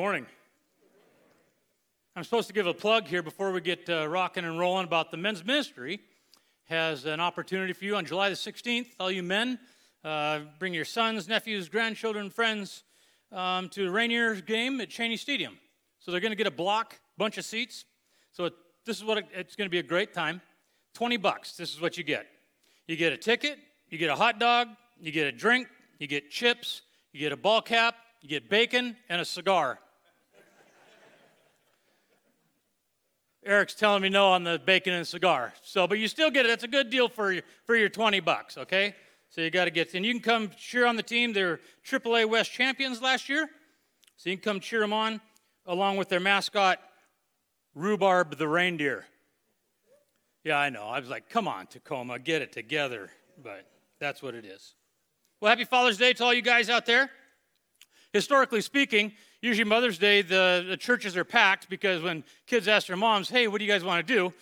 morning. I'm supposed to give a plug here before we get rocking and rolling about the men's ministry. Has an opportunity for you on July the 16th. All you men, bring your sons, nephews, grandchildren, friends to the Rainiers game at Cheney Stadium. So they're going to get a block, bunch of seats. So it's going to be a great time. $20, this is what you get. You get a ticket, you get a hot dog, you get a drink, you get chips, you get a ball cap, you get bacon, and a cigar. Eric's telling me no on the bacon and cigar. So, but you still get it. That's a good deal for your $20, okay? So you got to get, and you can come cheer on the team. They're Triple A West champions last year. So you can come cheer them on along with their mascot, Rhubarb the Reindeer. Yeah, I know. I was like, come on, Tacoma, get it together. But that's what it is. Well, happy Father's Day to all you guys out there. Historically speaking, usually Mother's Day, the churches are packed because when kids ask their moms, hey, what do you guys want to do?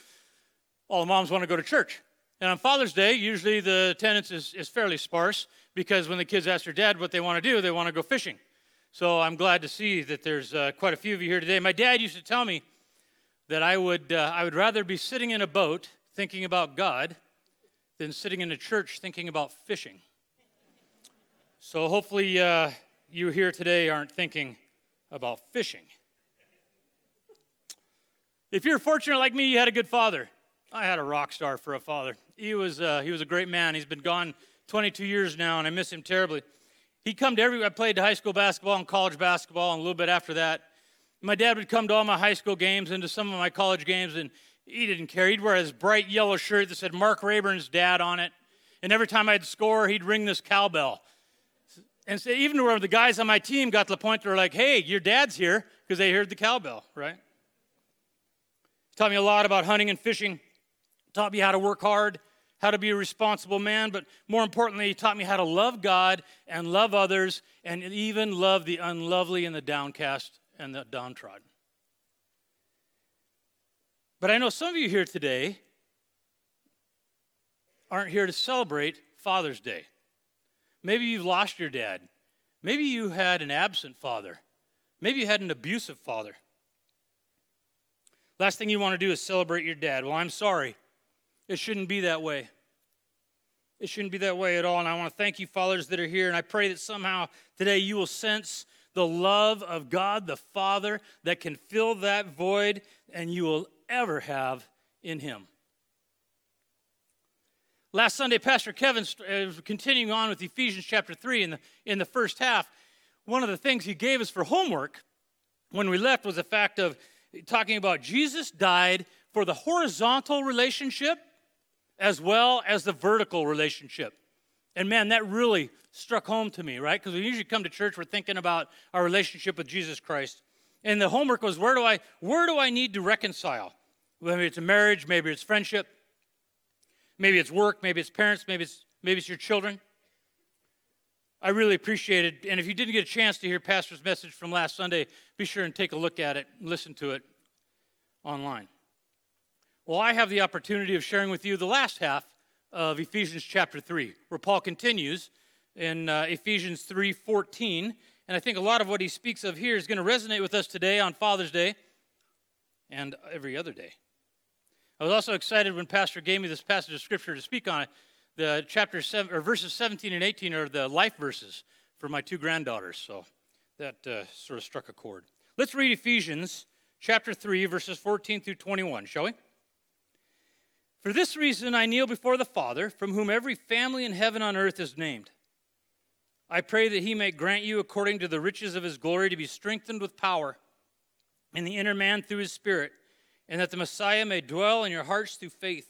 All the moms want to go to church. And on Father's Day, usually the attendance is fairly sparse because when the kids ask their dad what they want to do, they want to go fishing. So I'm glad to see that there's quite a few of you here today. My dad used to tell me that I would rather be sitting in a boat thinking about God than sitting in a church thinking about fishing. So hopefully you here today aren't thinking about fishing. If you're fortunate like me, you had a good father. I had a rock star for a father. He was a great man. He's been gone 22 years now, and I miss him terribly. He'd come to I played high school basketball and college basketball, and a little bit after that. My dad would come to all my high school games and to some of my college games, and he didn't care. He'd wear his bright yellow shirt that said Mark Rayburn's dad on it, and every time I'd score, he'd ring this cowbell. And so even where the guys on my team got to the point where they're like, hey, your dad's here, because they heard the cowbell, right? Taught me a lot about hunting and fishing. Taught me how to work hard, how to be a responsible man. But more importantly, he taught me how to love God and love others and even love the unlovely and the downcast and the downtrodden. But I know some of you here today aren't here to celebrate Father's Day. Maybe you've lost your dad. Maybe you had an absent father. Maybe you had an abusive father. Last thing you want to do is celebrate your dad. Well, I'm sorry. It shouldn't be that way. It shouldn't be that way at all. And I want to thank you, fathers, that are here. And I pray that somehow today you will sense the love of God, the Father, that can fill that void and you will ever have in him. Last Sunday, Pastor Kevin was continuing on with Ephesians chapter 3 in the first half. One of the things he gave us for homework when we left was the fact of talking about Jesus died for the horizontal relationship as well as the vertical relationship. And man, that really struck home to me, right? Because we usually come to church, we're thinking about our relationship with Jesus Christ. And the homework was, where do I need to reconcile? Maybe it's a marriage, maybe it's friendship. Maybe it's work, maybe it's parents, maybe it's your children. I really appreciate it. And if you didn't get a chance to hear Pastor's message from last Sunday, be sure and take a look at it and listen to it online. Well, I have the opportunity of sharing with you the last half of Ephesians chapter 3, where Paul continues in Ephesians 3:14. And I think a lot of what he speaks of here is going to resonate with us today on Father's Day and every other day. I was also excited when Pastor gave me this passage of Scripture to speak on it. The chapter 7, or verses 17 and 18 are the life verses for my two granddaughters, so that sort of struck a chord. Let's read Ephesians chapter 3, verses 14 through 21, shall we? For this reason I kneel before the Father, from whom every family in heaven on earth is named. I pray that he may grant you, according to the riches of his glory, to be strengthened with power in the inner man through his Spirit, and that the Messiah may dwell in your hearts through faith.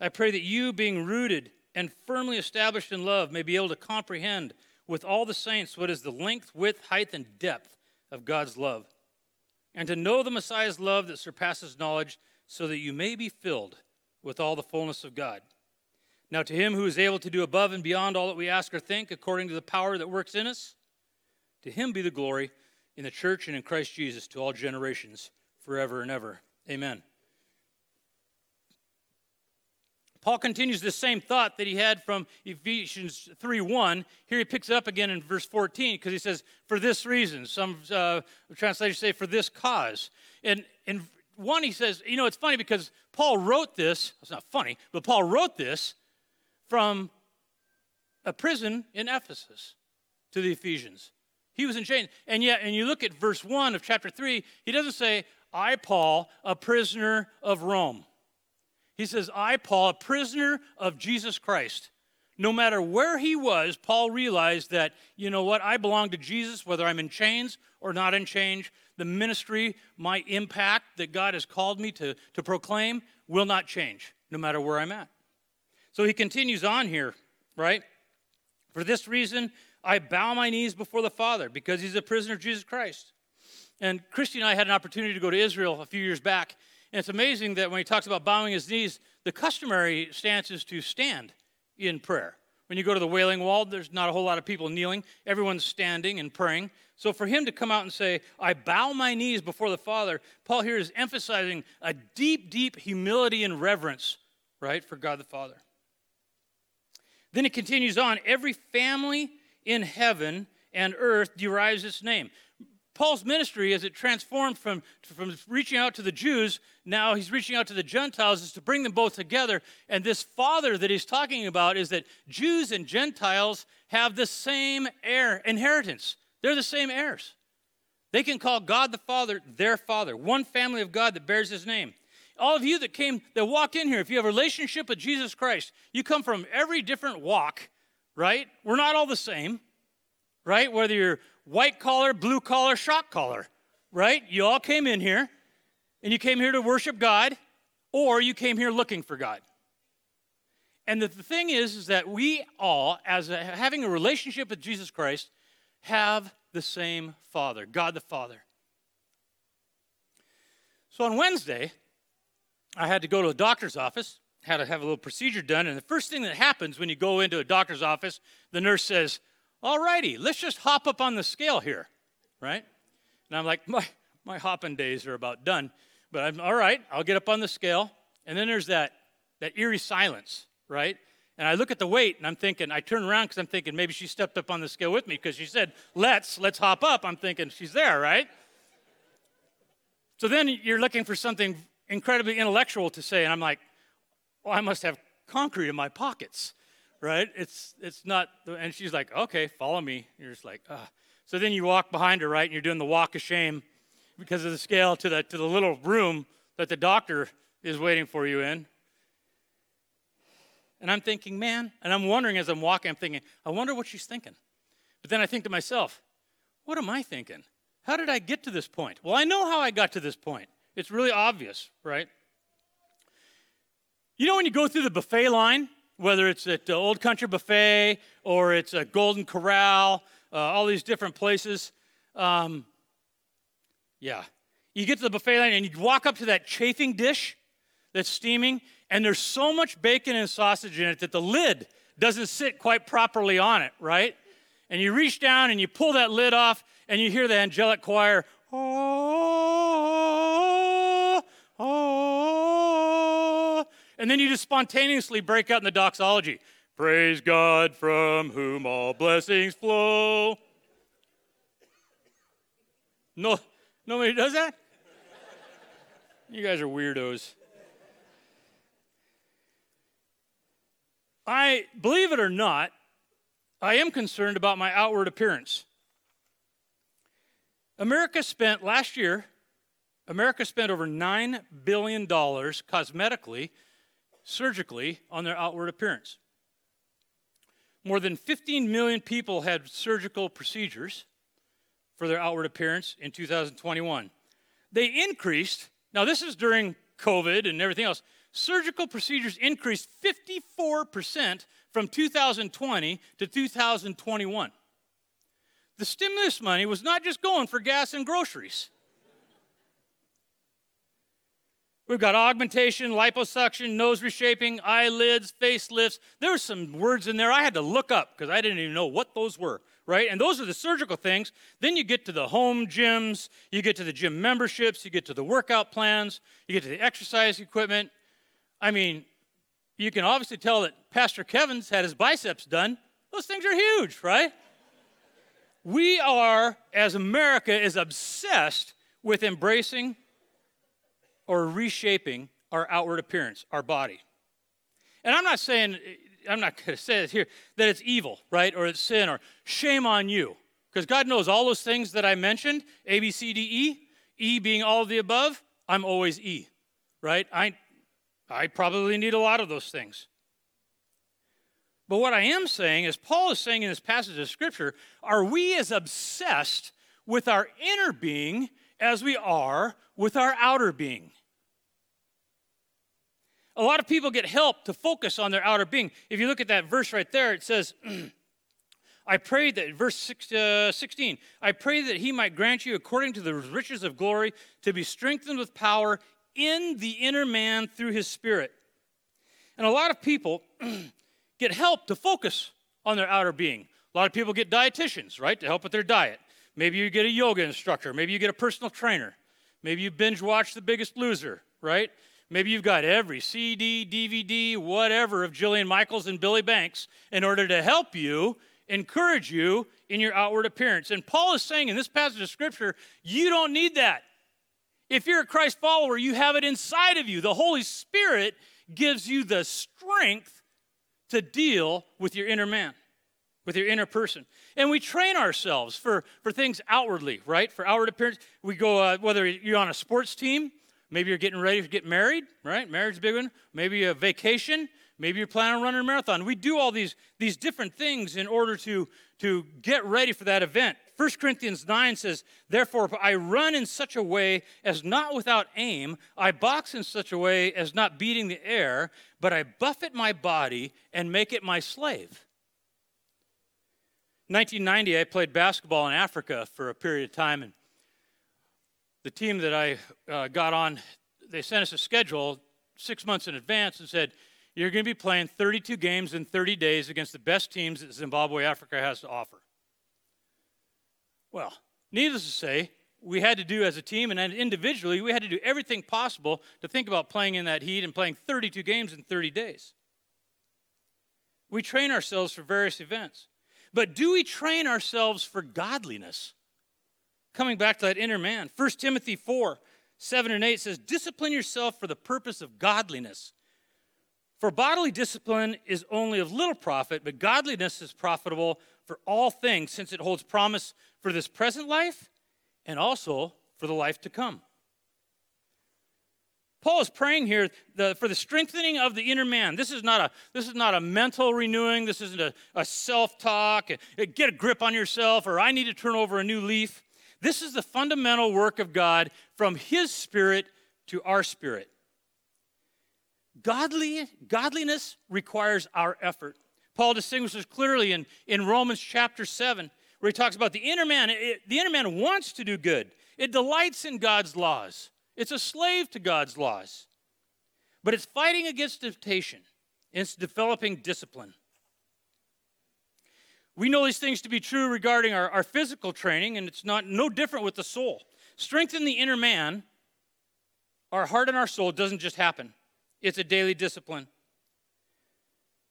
I pray that you, being rooted and firmly established in love, may be able to comprehend with all the saints what is the length, width, height, and depth of God's love, and to know the Messiah's love that surpasses knowledge, so that you may be filled with all the fullness of God. Now to him who is able to do above and beyond all that we ask or think, according to the power that works in us, to him be the glory in the church and in Christ Jesus to all generations, forever and ever. Amen. Paul continues the same thought that he had from Ephesians 3:1. Here he picks it up again in verse 14 because he says, for this reason. Some translators say, for this cause. And in one, he says, you know, it's funny because Paul wrote this. It's not funny, but Paul wrote this from a prison in Ephesus to the Ephesians. He was in chains. And yet, and you look at verse 1 of chapter 3, he doesn't say, I, Paul, a prisoner of Rome. He says, I, Paul, a prisoner of Jesus Christ. No matter where he was, Paul realized that, you know what, I belong to Jesus, whether I'm in chains or not in chains. The ministry, my impact that God has called me to proclaim will not change, no matter where I'm at. So he continues on here, right? For this reason, I bow my knees before the Father, because he's a prisoner of Jesus Christ. And Christy and I had an opportunity to go to Israel a few years back, and it's amazing that when he talks about bowing his knees, the customary stance is to stand in prayer. When you go to the Wailing Wall, there's not a whole lot of people kneeling. Everyone's standing and praying. So for him to come out and say, I bow my knees before the Father, Paul here is emphasizing a deep, deep humility and reverence, right, for God the Father. Then it continues on, every family in heaven and earth derives its name. Paul's ministry, as it transformed from reaching out to the Jews, now he's reaching out to the Gentiles, is to bring them both together. And this Father that he's talking about is that Jews and Gentiles have the same inheritance. They're the same heirs. They can call God the Father their Father, one family of God that bears his name. All of you that came, that walked in here, if you have a relationship with Jesus Christ, you come from every different walk, right? We're not all the same, right? Whether you're white collar, blue collar, shop collar, right? You all came in here, and you came here to worship God, or you came here looking for God. And the thing is that we all, having a relationship with Jesus Christ, have the same Father, God the Father. So on Wednesday, I had to go to a doctor's office, had to have a little procedure done, and the first thing that happens when you go into a doctor's office, the nurse says, all righty, let's just hop up on the scale here, right? And I'm like, my hopping days are about done, but I'm all right, I'll get up on the scale. And then there's that eerie silence, right? And I look at the weight, and I'm thinking, I turn around because I'm thinking maybe she stepped up on the scale with me because she said, let's hop up. I'm thinking, she's there, right? So then you're looking for something incredibly intellectual to say, and I'm like, well, I must have concrete in my pockets, right? It's not, and she's like, okay, follow me. You're just like, ah. So then you walk behind her, right, and you're doing the walk of shame because of the scale to the little room that the doctor is waiting for you in. And I'm thinking, man, and I'm wondering as I'm walking, I'm thinking, I wonder what she's thinking. But then I think to myself, what am I thinking? How did I get to this point? Well, I know how I got to this point. It's really obvious, right? You know when you go through the buffet line, whether it's at Old Country Buffet or it's at Golden Corral, all these different places. You get to the buffet line and you walk up to that chafing dish that's steaming, and there's so much bacon and sausage in it that the lid doesn't sit quite properly on it, right? And you reach down and you pull that lid off and you hear the angelic choir, oh, oh, and then you just spontaneously break out in the doxology. Praise God from whom all blessings flow. No, nobody does that? You guys are weirdos. I, believe it or not, I am concerned about my outward appearance. America spent over $9 billion cosmetically, surgically, on their outward appearance. More than 15 million people had surgical procedures for their outward appearance in 2021. They increased, now this is during COVID and everything else, surgical procedures increased 54% from 2020 to 2021. The stimulus money was not just going for gas and groceries. We've got augmentation, liposuction, nose reshaping, eyelids, facelifts. There were some words in there I had to look up because I didn't even know what those were, right? And those are the surgical things. Then you get to the home gyms, you get to the gym memberships, you get to the workout plans, you get to the exercise equipment. I mean, You can obviously tell that Pastor Kevin's had his biceps done. Those things are huge, right? We are, as America is, obsessed with embracing or reshaping our outward appearance, our body. And I'm not going to say this here, that it's evil, right, or it's sin, or shame on you. Because God knows all those things that I mentioned, A, B, C, D, E, E being all of the above, I'm always E, right? I probably need a lot of those things. But what I am saying is, Paul is saying in this passage of Scripture, are we as obsessed with our inner being as we are with our outer being? A lot of people get help to focus on their outer being. If you look at that verse right there, it says, I pray that, verse 16, I pray that he might grant you according to the riches of glory to be strengthened with power in the inner man through his Spirit. And a lot of people get help to focus on their outer being. A lot of people get dietitians, right, to help with their diet. Maybe you get a yoga instructor. Maybe you get a personal trainer. Maybe you binge watch The Biggest Loser, right? Maybe you've got every CD, DVD, whatever of Jillian Michaels and Billy Banks in order to help you, encourage you in your outward appearance. And Paul is saying in this passage of Scripture, you don't need that. If you're a Christ follower, you have it inside of you. The Holy Spirit gives you the strength to deal with your inner man, with your inner person. And we train ourselves for things outwardly, right? For outward appearance. We go, whether you're on a sports team, maybe you're getting ready to get married, right? Marriage is a big one. Maybe a vacation. Maybe you're planning on running a marathon. We do all these different things in order to get ready for that event. 1 Corinthians 9 says, therefore, I run in such a way as not without aim. I box in such a way as not beating the air, but I buffet my body and make it my slave. 1990, I played basketball in Africa for a period of time, and the team that I got on, they sent us a schedule 6 months in advance and said, you're going to be playing 32 games in 30 days against the best teams that Zimbabwe, Africa has to offer. Well, needless to say, we had to do as a team and individually, we had to do everything possible to think about playing in that heat and playing 32 games in 30 days. We train ourselves for various events. But do we train ourselves for godliness? Coming back to that inner man, 1 Timothy 4, 7 and 8 says, discipline yourself for the purpose of godliness. For bodily discipline is only of little profit, but godliness is profitable for all things, since it holds promise for this present life and also for the life to come. Paul is praying here for the strengthening of the inner man. This is not a mental renewing. This isn't a self-talk, get a grip on yourself, or I need to turn over a new leaf. This is the fundamental work of God from his Spirit to our spirit. Godliness requires our effort. Paul distinguishes clearly in Romans chapter 7, where he talks about the inner man. The inner man wants to do good. It delights in God's laws. It's a slave to God's laws. But it's fighting against temptation. It's developing discipline. We know these things to be true regarding our physical training, and it's no different with the soul. Strengthen the inner man, our heart and our soul, doesn't just happen. It's a daily discipline.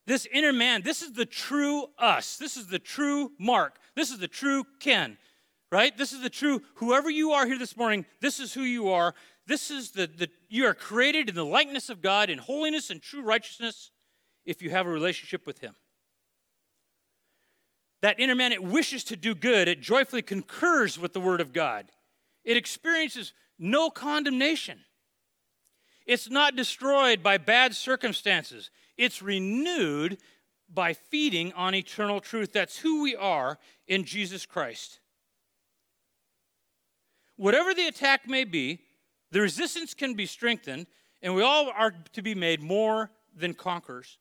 This inner man, this is the true us. This is the true Mark. This is the true Ken, right? This is the true, whoever you are here this morning, this is who you are. This is you are created in the likeness of God, in holiness and true righteousness, if you have a relationship with him. That inner man, it wishes to do good. It joyfully concurs with the word of God. It experiences no condemnation. It's not destroyed by bad circumstances. It's renewed by feeding on eternal truth. That's who we are in Jesus Christ. Whatever the attack may be, the resistance can be strengthened, and we all are to be made more than conquerors.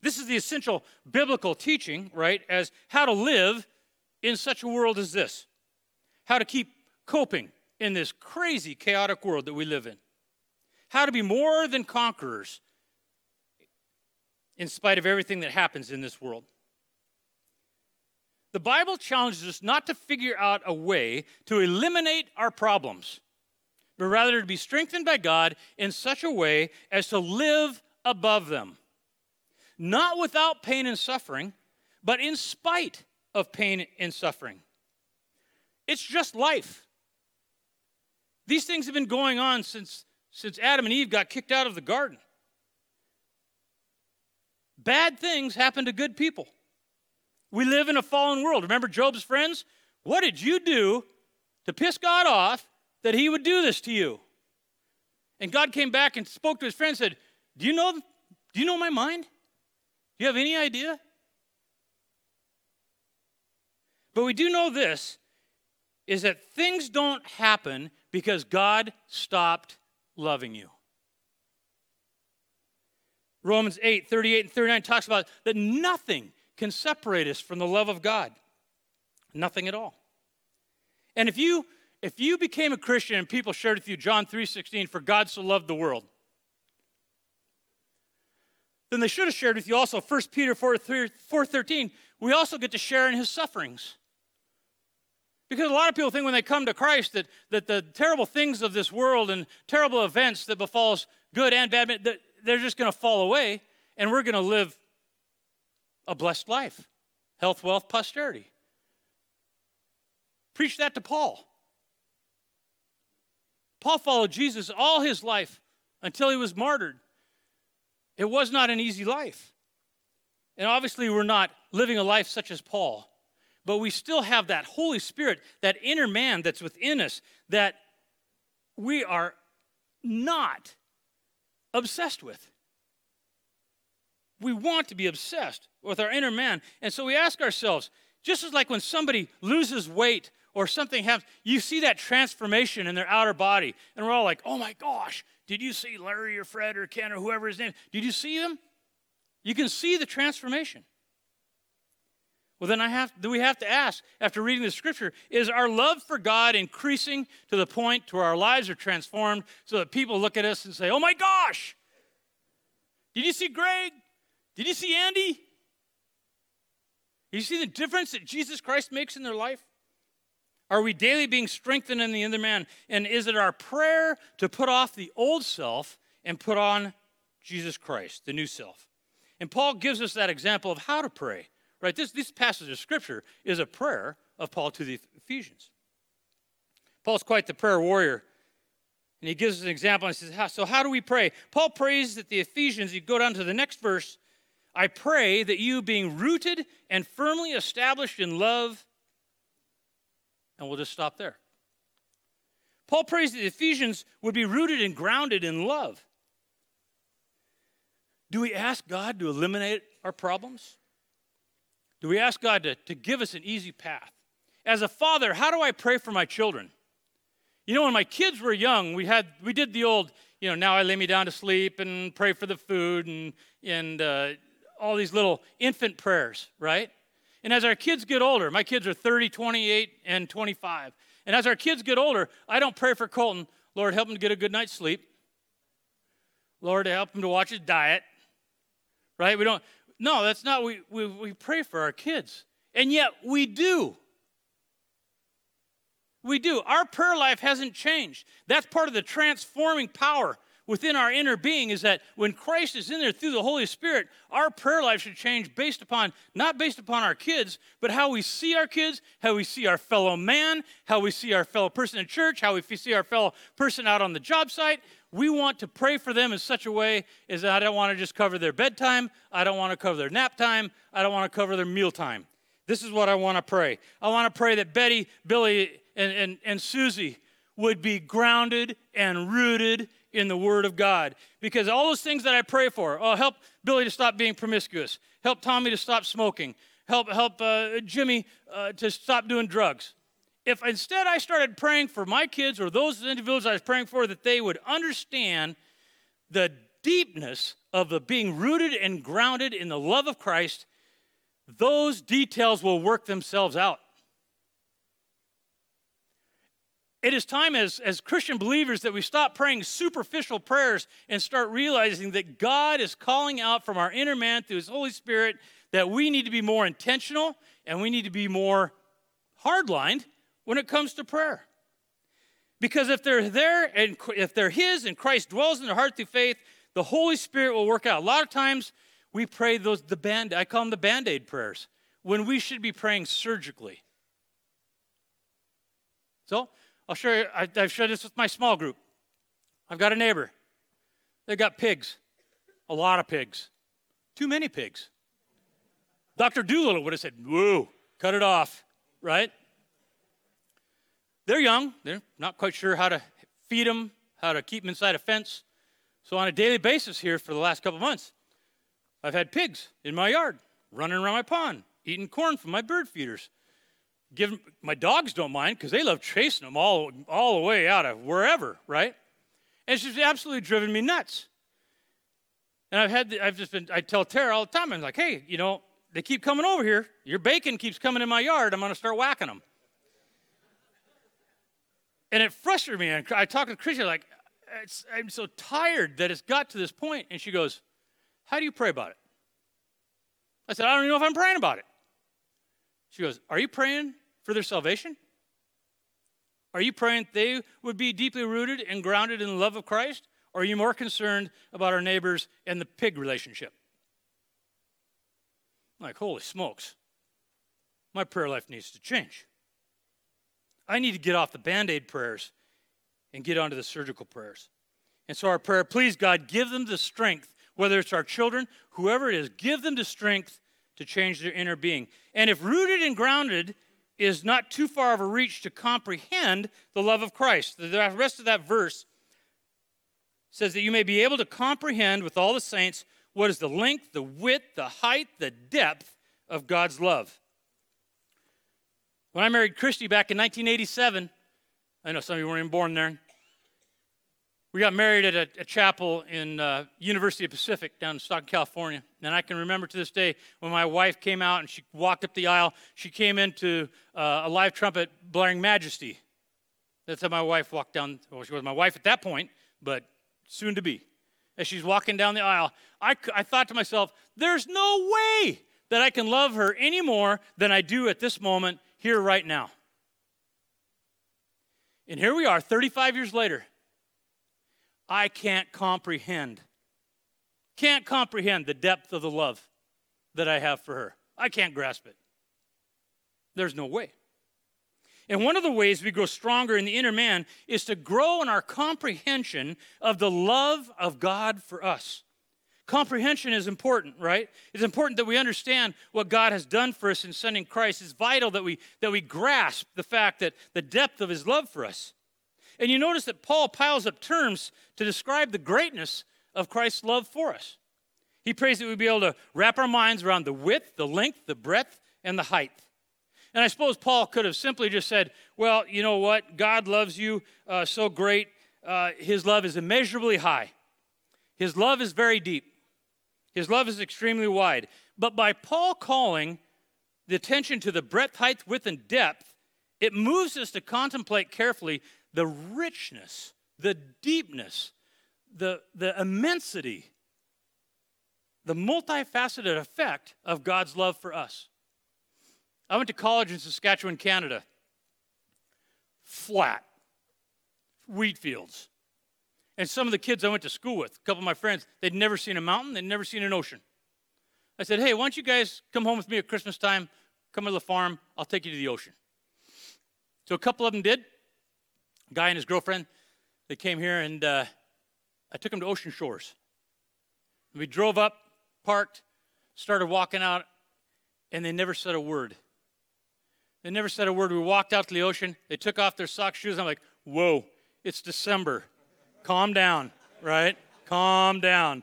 This is the essential biblical teaching, right, as how to live in such a world as this, how to keep coping in this crazy, chaotic world that we live in. How to be more than conquerors in spite of everything that happens in this world. The Bible challenges us not to figure out a way to eliminate our problems, but rather to be strengthened by God in such a way as to live above them. not without pain and suffering, but in spite of pain and suffering. It's just life. These things have been going on since Adam and Eve got kicked out of the garden. Bad things happen to good people. We live in a fallen world. Remember Job's friends? What did you do to piss God off that he would do this to you? And God came back and spoke to his friends and said, Do you know my mind? Do you have any idea? But we do know this, is that things don't happen because God stopped loving you. Romans 8, 38 and 39 talks about that nothing can separate us from the love of God. Nothing at all. And if you became a Christian and people shared with you John 3:16, for God so loved the world, then they should have shared with you also 1 Peter 4:13, we also get to share in his sufferings. Because a lot of people think when they come to Christ that the terrible things of this world and terrible events that befalls good and bad, that they're just going to fall away and we're going to live a blessed life, health, wealth, posterity. Preach that to Paul. Paul followed Jesus all his life until he was martyred. It was not an easy life. And obviously we're not living a life such as Paul. But we still have that Holy Spirit, that inner man that's within us, that we are not obsessed with. We want to be obsessed with our inner man. And so we ask ourselves, just as like when somebody loses weight or something happens, you see that transformation in their outer body. And we're all like, oh my gosh, did you see Larry or Fred or Ken or whoever his name is? Did you see them? You can see the transformation. Well, then we have to ask, after reading the scripture, is our love for God increasing to the point where our lives are transformed so that people look at us and say, oh my gosh, did you see Greg? Did you see Andy? Did you see the difference that Jesus Christ makes in their life? Are we daily being strengthened in the inner man? And is it our prayer to put off the old self and put on Jesus Christ, the new self? And Paul gives us that example of how to pray. Right, this passage of Scripture is a prayer of Paul to the Ephesians. Paul's quite the prayer warrior, and he gives us an example. And he says, so how do we pray? Paul prays that the Ephesians, you go down to the next verse, I pray that you being rooted and firmly established in love, and we'll just stop there. Paul prays that the Ephesians would be rooted and grounded in love. Do we ask God to eliminate our problems? Do we ask God to give us an easy path? As a father, how do I pray for my children? You know, when my kids were young, we did the old, now I lay me down to sleep and pray for the food and all these little infant prayers, right? And as our kids get older, my kids are 30, 28, and 25. And as our kids get older, I don't pray for Colton, Lord, help him to get a good night's sleep. Lord, help him to watch his diet, right? No, that's not what we pray for our kids. And yet we do. We do. Our prayer life hasn't changed. That's part of the transforming power within our inner being, is that when Christ is in there through the Holy Spirit, our prayer life should change not based upon our kids, but how we see our kids, how we see our fellow man, how we see our fellow person in church, how we see our fellow person out on the job site. We want to pray for them in such a way as that I don't want to just cover their bedtime. I don't want to cover their nap time. I don't want to cover their meal time. This is what I want to pray. I want to pray that Betty, Billy, and Susie would be grounded and rooted in the Word of God. Because all those things that I pray for, help Billy to stop being promiscuous. Help Tommy to stop smoking. Help Jimmy to stop doing drugs. If instead I started praying for my kids or those individuals I was praying for, that they would understand the deepness of the being rooted and grounded in the love of Christ, those details will work themselves out. It is time as Christian believers that we stop praying superficial prayers and start realizing that God is calling out from our inner man through his Holy Spirit that we need to be more intentional and we need to be more hard-lined when it comes to prayer. Because if they're there and if they're his and Christ dwells in their heart through faith, the Holy Spirit will work out. A lot of times We pray I call them the Band-Aid prayers, when we should be praying surgically. So, I'll show you, I've shared this with my small group. I've got a neighbor. They've got pigs. A lot of pigs. Too many pigs. Dr. Doolittle would have said, whoa, cut it off, right? They're young. They're not quite sure how to feed them, how to keep them inside a fence. So on a daily basis here for the last couple months, I've had pigs in my yard, running around my pond, eating corn from my bird feeders. My dogs don't mind because they love chasing them all the way out of wherever, right? And it's just absolutely driven me nuts. And I tell Tara all the time, I'm like, hey, you know, they keep coming over here. Your bacon keeps coming in my yard. I'm going to start whacking them. And it frustrated me. And I talked to Christian, like, I'm so tired that it's got to this point. And she goes, how do you pray about it? I said, I don't even know if I'm praying about it. She goes, are you praying for their salvation? Are you praying that they would be deeply rooted and grounded in the love of Christ? Or are you more concerned about our neighbors and the pig relationship? I'm like, holy smokes. My prayer life needs to change. I need to get off the Band-Aid prayers and get onto the surgical prayers. And so our prayer, please, God, give them the strength, whether it's our children, whoever it is, give them the strength to change their inner being. And if rooted and grounded is not too far of a reach to comprehend the love of Christ, the rest of that verse says that you may be able to comprehend with all the saints what is the length, the width, the height, the depth of God's love. When I married Christy back in 1987, I know some of you weren't even born there, we got married at a chapel in University of Pacific down in Stockton, California. And I can remember to this day when my wife came out and she walked up the aisle, she came into a live trumpet blaring Majesty. That's how my wife walked down. Well, she was my wife at that point, but soon to be. As she's walking down the aisle, I thought to myself, there's no way that I can love her any more than I do at this moment here right now. And here we are, 35 years later. I can't comprehend the depth of the love that I have for her. I can't grasp it. There's no way. And one of the ways we grow stronger in the inner man is to grow in our comprehension of the love of God for us. Comprehension is important, right? It's important that we understand what God has done for us in sending Christ. It's vital that we grasp the fact that the depth of his love for us. And you notice that Paul piles up terms to describe the greatness of Christ's love for us. He prays that we be able to wrap our minds around the width, the length, the breadth, and the height. And I suppose Paul could have simply just said, well, you know what? God loves you so great. His love is immeasurably high. His love is very deep. His love is extremely wide. But by Paul calling the attention to the breadth, height, width, and depth, it moves us to contemplate carefully the richness, the deepness, the immensity, the multifaceted effect of God's love for us. I went to college in Saskatchewan, Canada. Flat. Wheat fields. And some of the kids I went to school with, a couple of my friends, they'd never seen a mountain, they'd never seen an ocean. I said, hey, why don't you guys come home with me at Christmas time, come to the farm, I'll take you to the ocean. So a couple of them did. A guy and his girlfriend, they came here, and I took them to Ocean Shores. We drove up, parked, started walking out, and they never said a word. They never said a word. We walked out to the ocean. They took off their sock shoes. I'm like, whoa, it's December. Calm down, right? Calm down.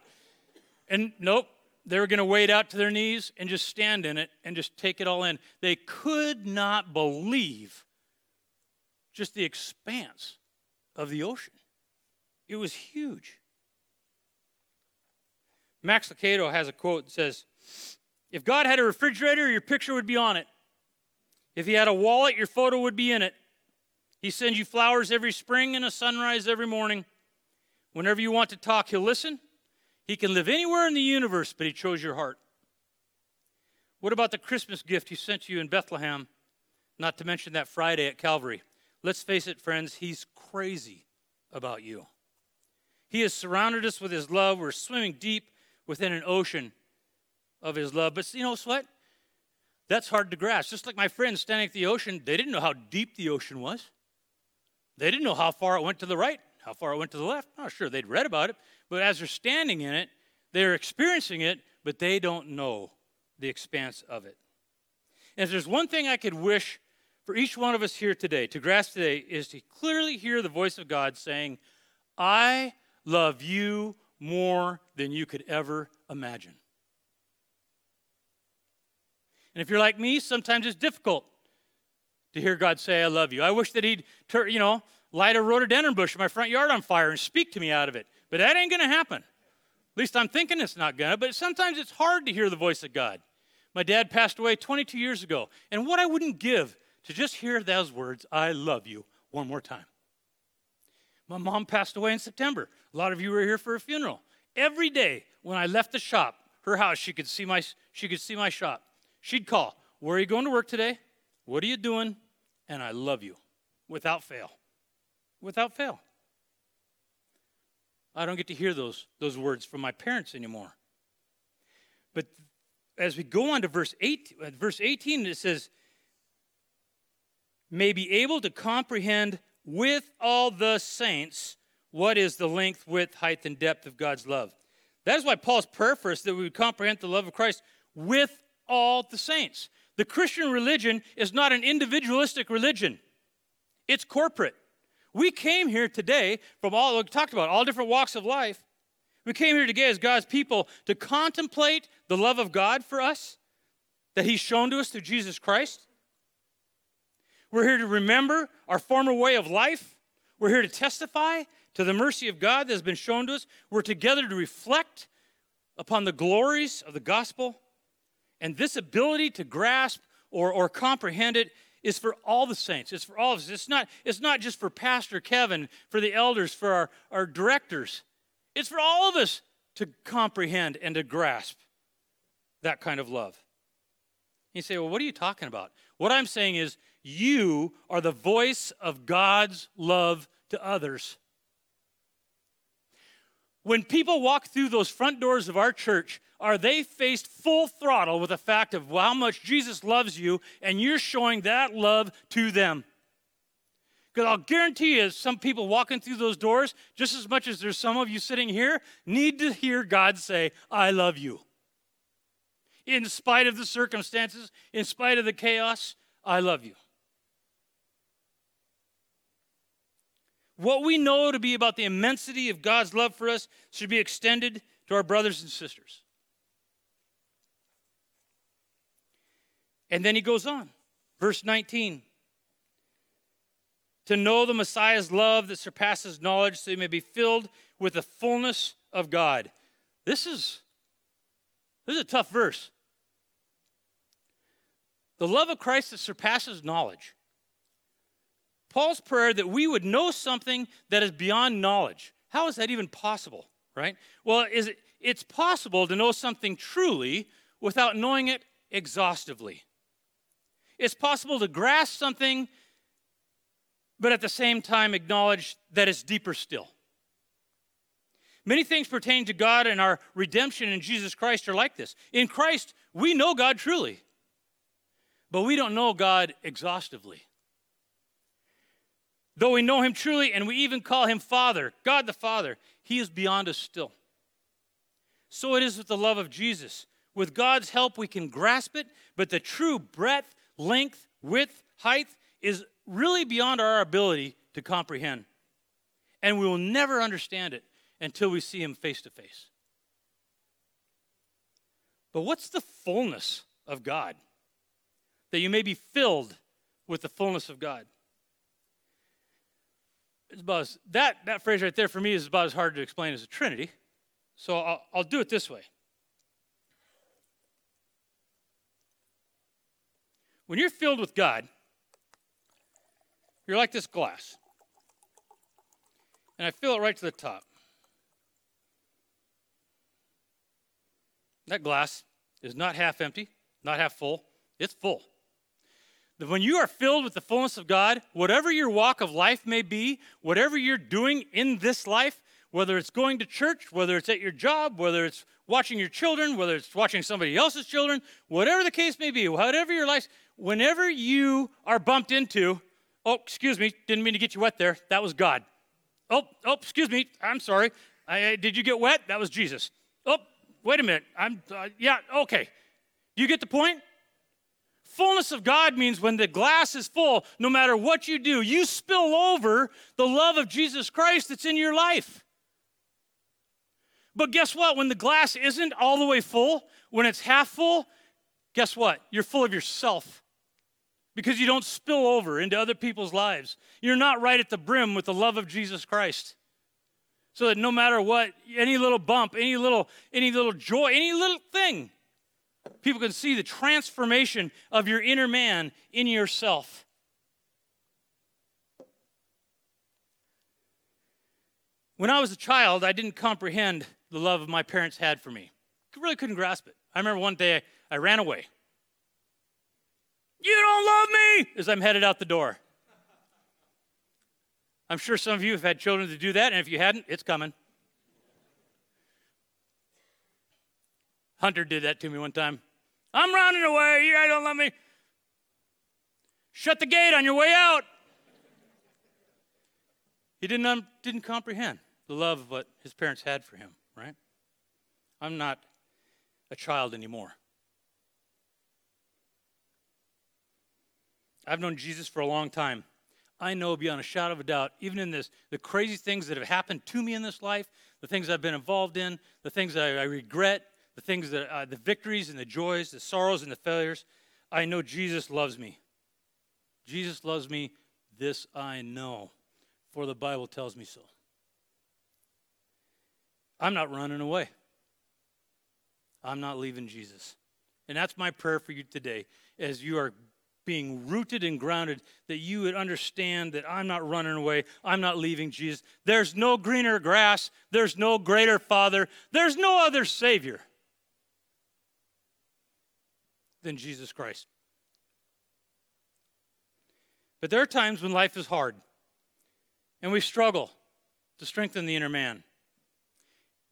And nope, they were going to wade out to their knees and just stand in it and just take it all in. They could not believe just the expanse of the ocean. It was huge. Max Lucado has a quote that says, if God had a refrigerator, your picture would be on it. If he had a wallet, your photo would be in it. He sends you flowers every spring and a sunrise every morning. Whenever you want to talk, he'll listen. He can live anywhere in the universe, but he chose your heart. What about the Christmas gift he sent you in Bethlehem? Not to mention that Friday at Calvary. Let's face it, friends, he's crazy about you. He has surrounded us with his love. We're swimming deep within an ocean of his love. But you know what? That's hard to grasp. Just like my friends standing at the ocean, they didn't know how deep the ocean was. They didn't know how far it went to the right, how far it went to the left. Not sure, they'd read about it. But as they're standing in it, they're experiencing it, but they don't know the expanse of it. And if there's one thing I could wish for each one of us here today, to grasp today, is to clearly hear the voice of God saying, I love you more than you could ever imagine. And if you're like me, sometimes it's difficult to hear God say, I love you. I wish that he'd, light a rhododendron bush in my front yard on fire and speak to me out of it. But that ain't going to happen. At least I'm thinking it's not going to. But sometimes it's hard to hear the voice of God. My dad passed away 22 years ago. And what I wouldn't give to just hear those words, I love you, one more time. My mom passed away in September. A lot of you were here for a funeral. Every day when I left the shop, her house, she could see my shop. She'd call, where are you going to work today? What are you doing? And I love you, without fail. Without fail. I don't get to hear those words from my parents anymore. But as we go on to verse 18, it says, may be able to comprehend with all the saints what is the length, width, height, and depth of God's love. That is why Paul's prayer for us, that we would comprehend the love of Christ with all the saints. The Christian religion is not an individualistic religion. It's corporate. We came here today from we talked about all different walks of life. We came here today as God's people to contemplate the love of God for us that he's shown to us through Jesus Christ. We're here to remember our former way of life. We're here to testify to the mercy of God that has been shown to us. We're together to reflect upon the glories of the gospel. And this ability to grasp or comprehend it is for all the saints. It's for all of us. It's not just for Pastor Kevin, for the elders, for our directors. It's for all of us to comprehend and to grasp that kind of love. You say, well, what are you talking about? What I'm saying is, you are the voice of God's love to others. When people walk through those front doors of our church, are they faced full throttle with the fact of how much Jesus loves you, and you're showing that love to them? Because I'll guarantee you, some people walking through those doors, just as much as there's some of you sitting here, need to hear God say, I love you. In spite of the circumstances, in spite of the chaos, I love you. What we know to be about the immensity of God's love for us should be extended to our brothers and sisters. And then he goes on, verse 19, to know the Messiah's love that surpasses knowledge, so he may be filled with the fullness of God. This is a tough verse. The love of Christ that surpasses knowledge. Paul's prayer that we would know something that is beyond knowledge. How is that even possible, right? Well, it's possible to know something truly without knowing it exhaustively. It's possible to grasp something, but at the same time acknowledge that it's deeper still. Many things pertaining to God and our redemption in Jesus Christ are like this. In Christ, we know God truly, but we don't know God exhaustively. Though we know him truly and we even call him Father, God the Father, he is beyond us still. So it is with the love of Jesus. With God's help, we can grasp it, but the true breadth, length, width, height is really beyond our ability to comprehend. And we will never understand it until we see him face to face. But what's the fullness of God? That you may be filled with the fullness of God. It's about that phrase right there for me is about as hard to explain as the Trinity. So I'll do it this way. When you're filled with God, you're like this glass. And I fill it right to the top. That glass is not half empty, not half full. It's full. When you are filled with the fullness of God, whatever your walk of life may be, whatever you're doing in this life, whether it's going to church, whether it's at your job, whether it's watching your children, whether it's watching somebody else's children, whatever the case may be, whatever your life, whenever you are bumped into, oh, excuse me, didn't mean to get you wet there. That was God. Oh, excuse me, I'm sorry. Did you get wet? That was Jesus. Oh, wait a minute. Okay. Do you get the point? Fullness of God means when the glass is full, no matter what you do, you spill over the love of Jesus Christ that's in your life. But guess what? When the glass isn't all the way full, when it's half full, guess what? You're full of yourself because you don't spill over into other people's lives. You're not right at the brim with the love of Jesus Christ. So that no matter what, any little bump, any little joy, any little thing, people can see the transformation of your inner man in yourself. When I was a child, I didn't comprehend the love my parents had for me. I really couldn't grasp it. I remember one day I ran away. You don't love me! As I'm headed out the door. I'm sure some of you have had children to do that, and if you hadn't, it's coming. Hunter did that to me one time. I'm running away. You guys don't let me. Shut the gate on your way out. He didn't comprehend the love of what his parents had for him, right? I'm not a child anymore. I've known Jesus for a long time. I know beyond a shadow of a doubt, even in this, the crazy things that have happened to me in this life, the things I've been involved in, the things that I regret, the things that the victories and the joys, the sorrows and the failures, I know Jesus loves me. Jesus loves me, this I know, for the Bible tells me so. I'm not running away. I'm not leaving Jesus. And that's my prayer for you today, as you are being rooted and grounded, that you would understand that I'm not running away. I'm not leaving Jesus. There's no greener grass. There's no greater Father. There's no other Savior than Jesus Christ. But there are times when life is hard and we struggle to strengthen the inner man.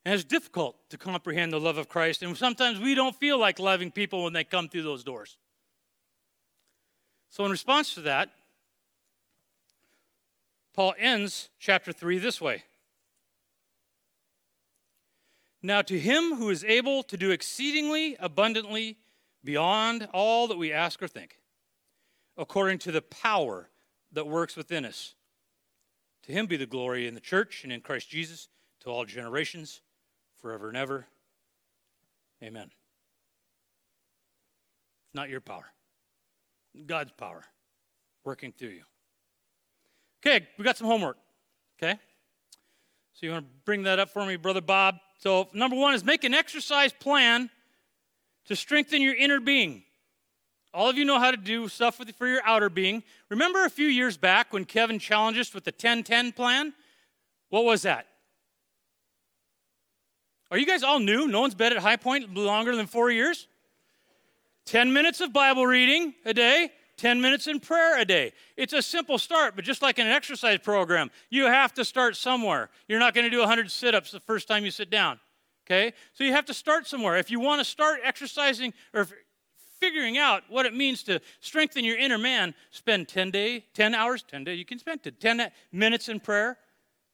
And it's difficult to comprehend the love of Christ, and sometimes we don't feel like loving people when they come through those doors. So in response to that, Paul ends chapter 3 this way. Now to him who is able to do exceedingly abundantly beyond all that we ask or think, according to the power that works within us. To him be the glory in the church and in Christ Jesus to all generations, forever and ever. Amen. Not your power. God's power working through you. Okay, we got some homework, okay? So you want to bring that up for me, Brother Bob? So number one is make an exercise plan to strengthen your inner being. All of you know how to do stuff for your outer being. Remember a few years back when Kevin challenged us with the 10-10 plan? What was that? Are you guys all new? No one's been at High Point longer than 4 years? 10 minutes of Bible reading a day, 10 minutes in prayer a day. It's a simple start, but just like in an exercise program, you have to start somewhere. You're not going to do 100 sit-ups the first time you sit down, okay? So you have to start somewhere. If you want to start exercising or figuring out what it means to strengthen your inner man, spend 10 minutes 10 minutes in prayer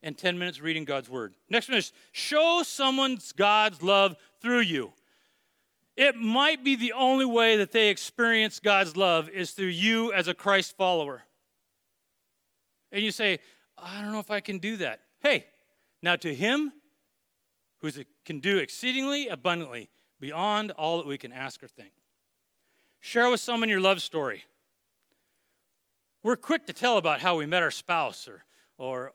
and 10 minutes reading God's Word. Next one is show someone God's love through you. It might be the only way that they experience God's love is through you as a Christ follower. And you say, I don't know if I can do that. Hey, now to him who can do exceedingly abundantly beyond all that we can ask or think. Share with someone your love story. We're quick to tell about how we met our spouse or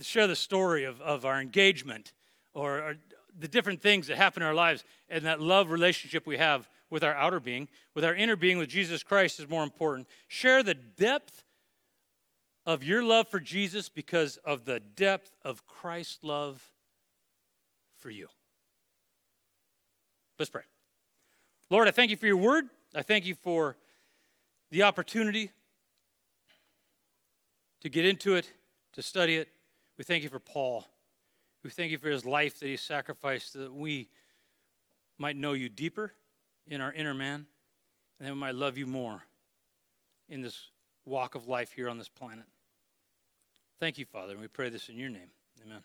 share the story of our engagement or the different things that happen in our lives, and that love relationship we have with our outer being, with our inner being, with Jesus Christ is more important. Share the depth of your love for Jesus because of the depth of Christ's love for you. Let's pray. Lord, I thank you for your word. I thank you for the opportunity to get into it, to study it. We thank you for Paul. We thank you for his life that he sacrificed, that we might know you deeper in our inner man, and that we might love you more in this walk of life here on this planet. Thank you, Father, and we pray this in your name. Amen.